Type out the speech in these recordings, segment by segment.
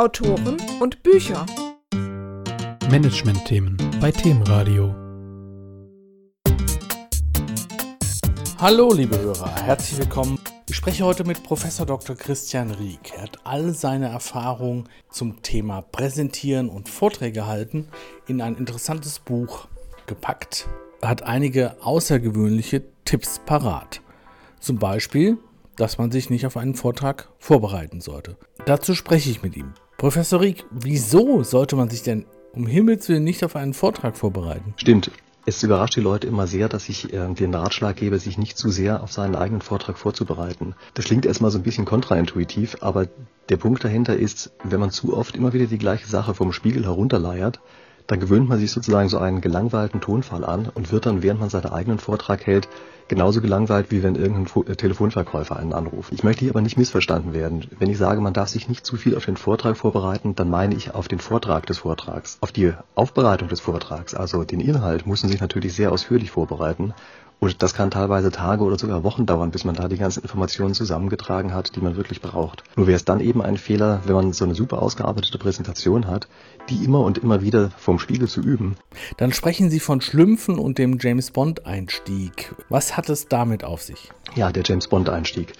Autoren und Bücher. Management-Themen bei Themenradio. Hallo liebe Hörer, herzlich willkommen. Ich spreche heute mit Prof. Dr. Christian Rieck. Er hat all seine Erfahrungen zum Thema Präsentieren und Vorträge halten in ein interessantes Buch gepackt. Er hat einige außergewöhnliche Tipps parat. Zum Beispiel, dass man sich nicht auf einen Vortrag vorbereiten sollte. Dazu spreche ich mit ihm. Professor Rieck, wieso sollte man sich denn um Himmels Willen nicht auf einen Vortrag vorbereiten? Stimmt. Es überrascht die Leute immer sehr, dass ich den Ratschlag gebe, sich nicht zu sehr auf seinen eigenen Vortrag vorzubereiten. Das klingt erstmal so ein bisschen kontraintuitiv, aber der Punkt dahinter ist, wenn man zu oft immer wieder die gleiche Sache vom Spiegel herunterleiert, dann gewöhnt man sich sozusagen so einen gelangweilten Tonfall an und wird dann, während man seinen eigenen Vortrag hält, genauso gelangweilt, wie wenn irgendein Telefonverkäufer einen anruft. Ich möchte hier aber nicht missverstanden werden. Wenn ich sage, man darf sich nicht zu viel auf den Vortrag vorbereiten, dann meine ich auf den Vortrag des Vortrags. Auf die Aufbereitung des Vortrags, also den Inhalt, muss man sich natürlich sehr ausführlich vorbereiten. Und das kann teilweise Tage oder sogar Wochen dauern, bis man da die ganzen Informationen zusammengetragen hat, die man wirklich braucht. Nur wäre es dann eben ein Fehler, wenn man so eine super ausgearbeitete Präsentation hat, die immer und immer wieder vorm Spiegel zu üben. Dann sprechen Sie von Schlümpfen und dem James-Bond-Einstieg. Was hat es damit auf sich? Ja, der James-Bond-Einstieg.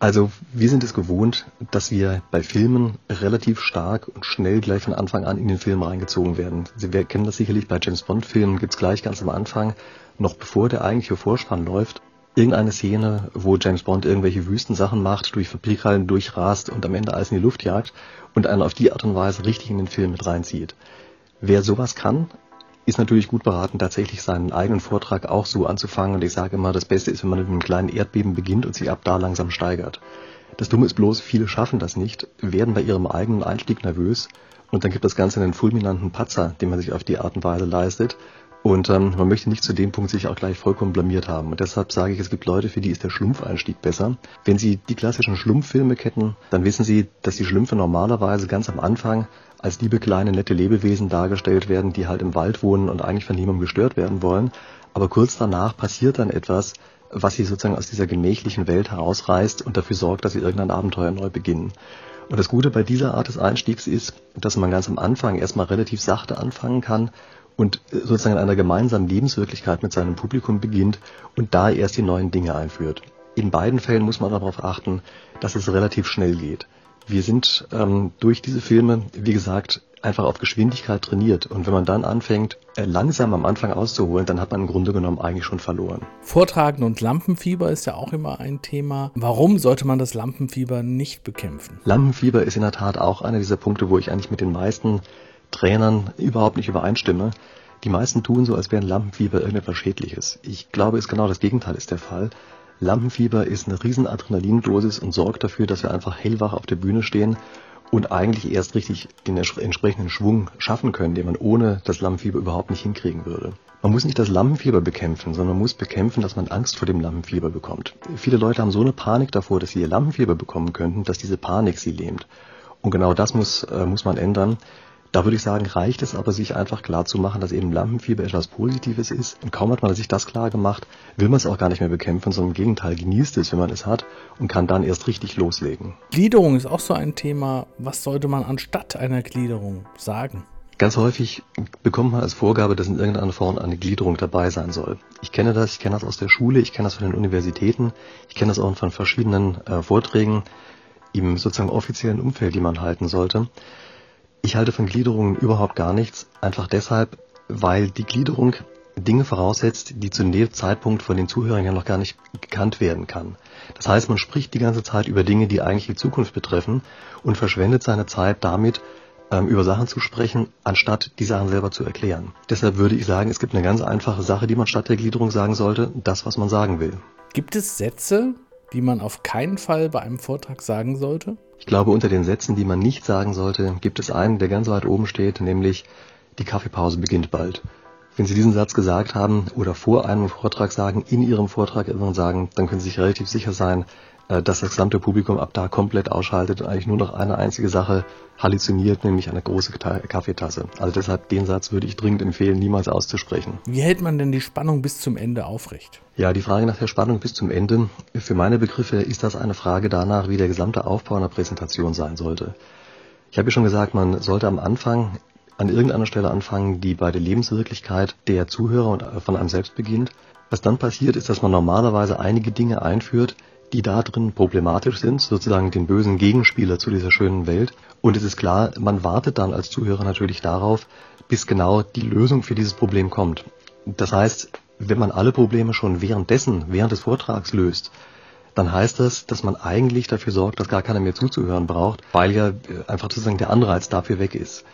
Also wir sind es gewohnt, dass wir bei Filmen relativ stark und schnell gleich von Anfang an in den Film reingezogen werden. Wir kennen das sicherlich, bei James-Bond-Filmen gibt es gleich ganz am Anfang, noch bevor der eigentliche Vorspann läuft, irgendeine Szene, wo James Bond irgendwelche Wüstensachen macht, durch Fabrikhallen durchrast und am Ende alles in die Luft jagt und einen auf die Art und Weise richtig in den Film mit reinzieht. Wer sowas kann, ist natürlich gut beraten, tatsächlich seinen eigenen Vortrag auch so anzufangen. Und ich sage immer, das Beste ist, wenn man mit einem kleinen Erdbeben beginnt und sich ab da langsam steigert. Das Dumme ist bloß, viele schaffen das nicht, werden bei ihrem eigenen Einstieg nervös und dann gibt das Ganze einen fulminanten Patzer, den man sich auf die Art und Weise leistet. Und man möchte nicht zu dem Punkt sich auch gleich vollkommen blamiert haben. Und deshalb sage ich, es gibt Leute, für die ist der Schlumpfeinstieg besser. Wenn Sie die klassischen Schlumpffilme kennen, dann wissen Sie, dass die Schlümpfe normalerweise ganz am Anfang als liebe kleine nette Lebewesen dargestellt werden, die halt im Wald wohnen und eigentlich von niemandem gestört werden wollen. Aber kurz danach passiert dann etwas, was Sie sozusagen aus dieser gemächlichen Welt herausreißt und dafür sorgt, dass Sie irgendein Abenteuer neu beginnen. Und das Gute bei dieser Art des Einstiegs ist, dass man ganz am Anfang erstmal relativ sachte anfangen kann und sozusagen in einer gemeinsamen Lebenswirklichkeit mit seinem Publikum beginnt und da erst die neuen Dinge einführt. In beiden Fällen muss man darauf achten, dass es relativ schnell geht. Wir sind durch diese Filme, wie gesagt, einfach auf Geschwindigkeit trainiert. Und wenn man dann anfängt, langsam am Anfang auszuholen, dann hat man im Grunde genommen eigentlich schon verloren. Vortragen und Lampenfieber ist ja auch immer ein Thema. Warum sollte man das Lampenfieber nicht bekämpfen? Lampenfieber ist in der Tat auch einer dieser Punkte, wo ich eigentlich mit den meisten Trainern überhaupt nicht übereinstimme. Die meisten tun so, als wären Lampenfieber irgendetwas Schädliches. Ich glaube, es genau das Gegenteil ist der Fall. Lampenfieber ist eine riesen Adrenalindosis und sorgt dafür, dass wir einfach hellwach auf der Bühne stehen und eigentlich erst richtig den entsprechenden Schwung schaffen können, den man ohne das Lampenfieber überhaupt nicht hinkriegen würde. Man muss nicht das Lampenfieber bekämpfen, sondern man muss bekämpfen, dass man Angst vor dem Lampenfieber bekommt. Viele Leute haben so eine Panik davor, dass sie ihr Lampenfieber bekommen könnten, dass diese Panik sie lähmt. Und genau das muss man ändern. Da würde ich sagen, reicht es aber, sich einfach klar zu machen, dass eben Lampenfieber etwas Positives ist. Und kaum hat man sich das klar gemacht, will man es auch gar nicht mehr bekämpfen, sondern im Gegenteil genießt es, wenn man es hat und kann dann erst richtig loslegen. Gliederung ist auch so ein Thema. Was sollte man anstatt einer Gliederung sagen? Ganz häufig bekommt man als Vorgabe, dass in irgendeiner Form eine Gliederung dabei sein soll. Ich kenne das aus der Schule, ich kenne das von den Universitäten, ich kenne das auch von verschiedenen Vorträgen im sozusagen offiziellen Umfeld, die man halten sollte. Ich halte von Gliederungen überhaupt gar nichts, einfach deshalb, weil die Gliederung Dinge voraussetzt, die zu dem Zeitpunkt von den Zuhörern ja noch gar nicht gekannt werden kann. Das heißt, man spricht die ganze Zeit über Dinge, die eigentlich die Zukunft betreffen und verschwendet seine Zeit damit, über Sachen zu sprechen, anstatt die Sachen selber zu erklären. Deshalb würde ich sagen, es gibt eine ganz einfache Sache, die man statt der Gliederung sagen sollte, das, was man sagen will. Gibt es Sätze, die man auf keinen Fall bei einem Vortrag sagen sollte? Ich glaube, unter den Sätzen, die man nicht sagen sollte, gibt es einen, der ganz weit oben steht, nämlich die Kaffeepause beginnt bald. Wenn Sie diesen Satz gesagt haben oder vor einem Vortrag sagen, in Ihrem Vortrag irgendwann sagen, dann können Sie sich relativ sicher sein, dass das gesamte Publikum ab da komplett ausschaltet und eigentlich nur noch eine einzige Sache halluziniert, nämlich eine große Kaffeetasse. Also deshalb den Satz würde ich dringend empfehlen, niemals auszusprechen. Wie hält man denn die Spannung bis zum Ende aufrecht? Ja, die Frage nach der Spannung bis zum Ende, für meine Begriffe ist das eine Frage danach, wie der gesamte Aufbau einer Präsentation sein sollte. Ich habe ja schon gesagt, man sollte am Anfang an irgendeiner Stelle anfangen, die bei der Lebenswirklichkeit der Zuhörer und von einem selbst beginnt. Was dann passiert, ist, dass man normalerweise einige Dinge einführt, die da drin problematisch sind, sozusagen den bösen Gegenspieler zu dieser schönen Welt. Und es ist klar, man wartet dann als Zuhörer natürlich darauf, bis genau die Lösung für dieses Problem kommt. Das heißt, wenn man alle Probleme schon während des Vortrags löst, dann heißt das, dass man eigentlich dafür sorgt, dass gar keiner mehr zuzuhören braucht, weil ja einfach sozusagen der Anreiz dafür weg ist.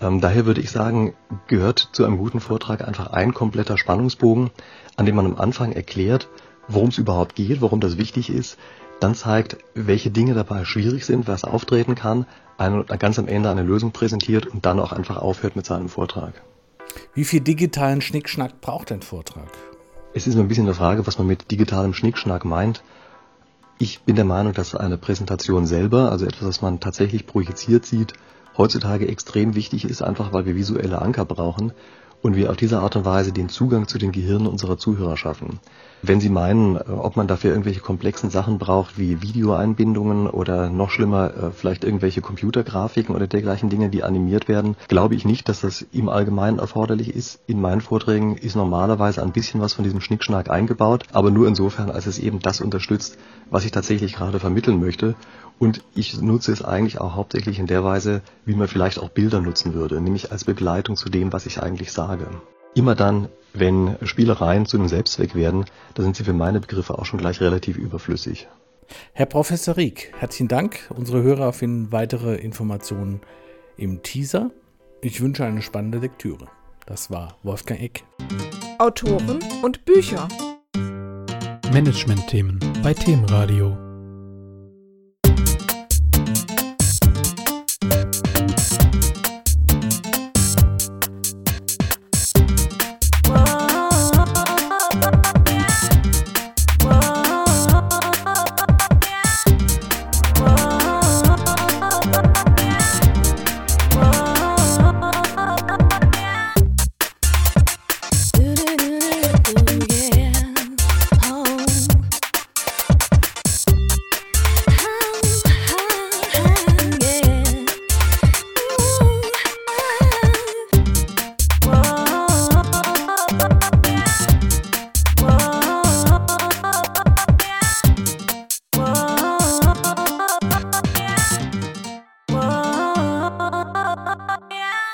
Daher würde ich sagen, gehört zu einem guten Vortrag einfach ein kompletter Spannungsbogen, an dem man am Anfang erklärt, worum es überhaupt geht, warum das wichtig ist, dann zeigt, welche Dinge dabei schwierig sind, was auftreten kann, ganz am Ende eine Lösung präsentiert und dann auch einfach aufhört mit seinem Vortrag. Wie viel digitalen Schnickschnack braucht ein Vortrag? Es ist ein bisschen eine Frage, was man mit digitalem Schnickschnack meint. Ich bin der Meinung, dass eine Präsentation selber, also etwas, was man tatsächlich projiziert sieht, heutzutage extrem wichtig ist, einfach weil wir visuelle Anker brauchen und wir auf diese Art und Weise den Zugang zu den Gehirnen unserer Zuhörer schaffen. Wenn Sie meinen, ob man dafür irgendwelche komplexen Sachen braucht, wie Videoeinbindungen oder noch schlimmer, vielleicht irgendwelche Computergrafiken oder dergleichen Dinge, die animiert werden, glaube ich nicht, dass das im Allgemeinen erforderlich ist. In meinen Vorträgen ist normalerweise ein bisschen was von diesem Schnickschnack eingebaut, aber nur insofern, als es eben das unterstützt, was ich tatsächlich gerade vermitteln möchte. Und ich nutze es eigentlich auch hauptsächlich in der Weise, wie man vielleicht auch Bilder nutzen würde, nämlich als Begleitung zu dem, was ich eigentlich sage. Immer dann, wenn Spielereien zu einem Selbstzweck werden, da sind sie für meine Begriffe auch schon gleich relativ überflüssig. Herr Professor Rieck, herzlichen Dank. Unsere Hörer finden weitere Informationen im Teaser. Ich wünsche eine spannende Lektüre. Das war Wolfgang Eck. Autoren und Bücher. Management-Themen bei Themenradio.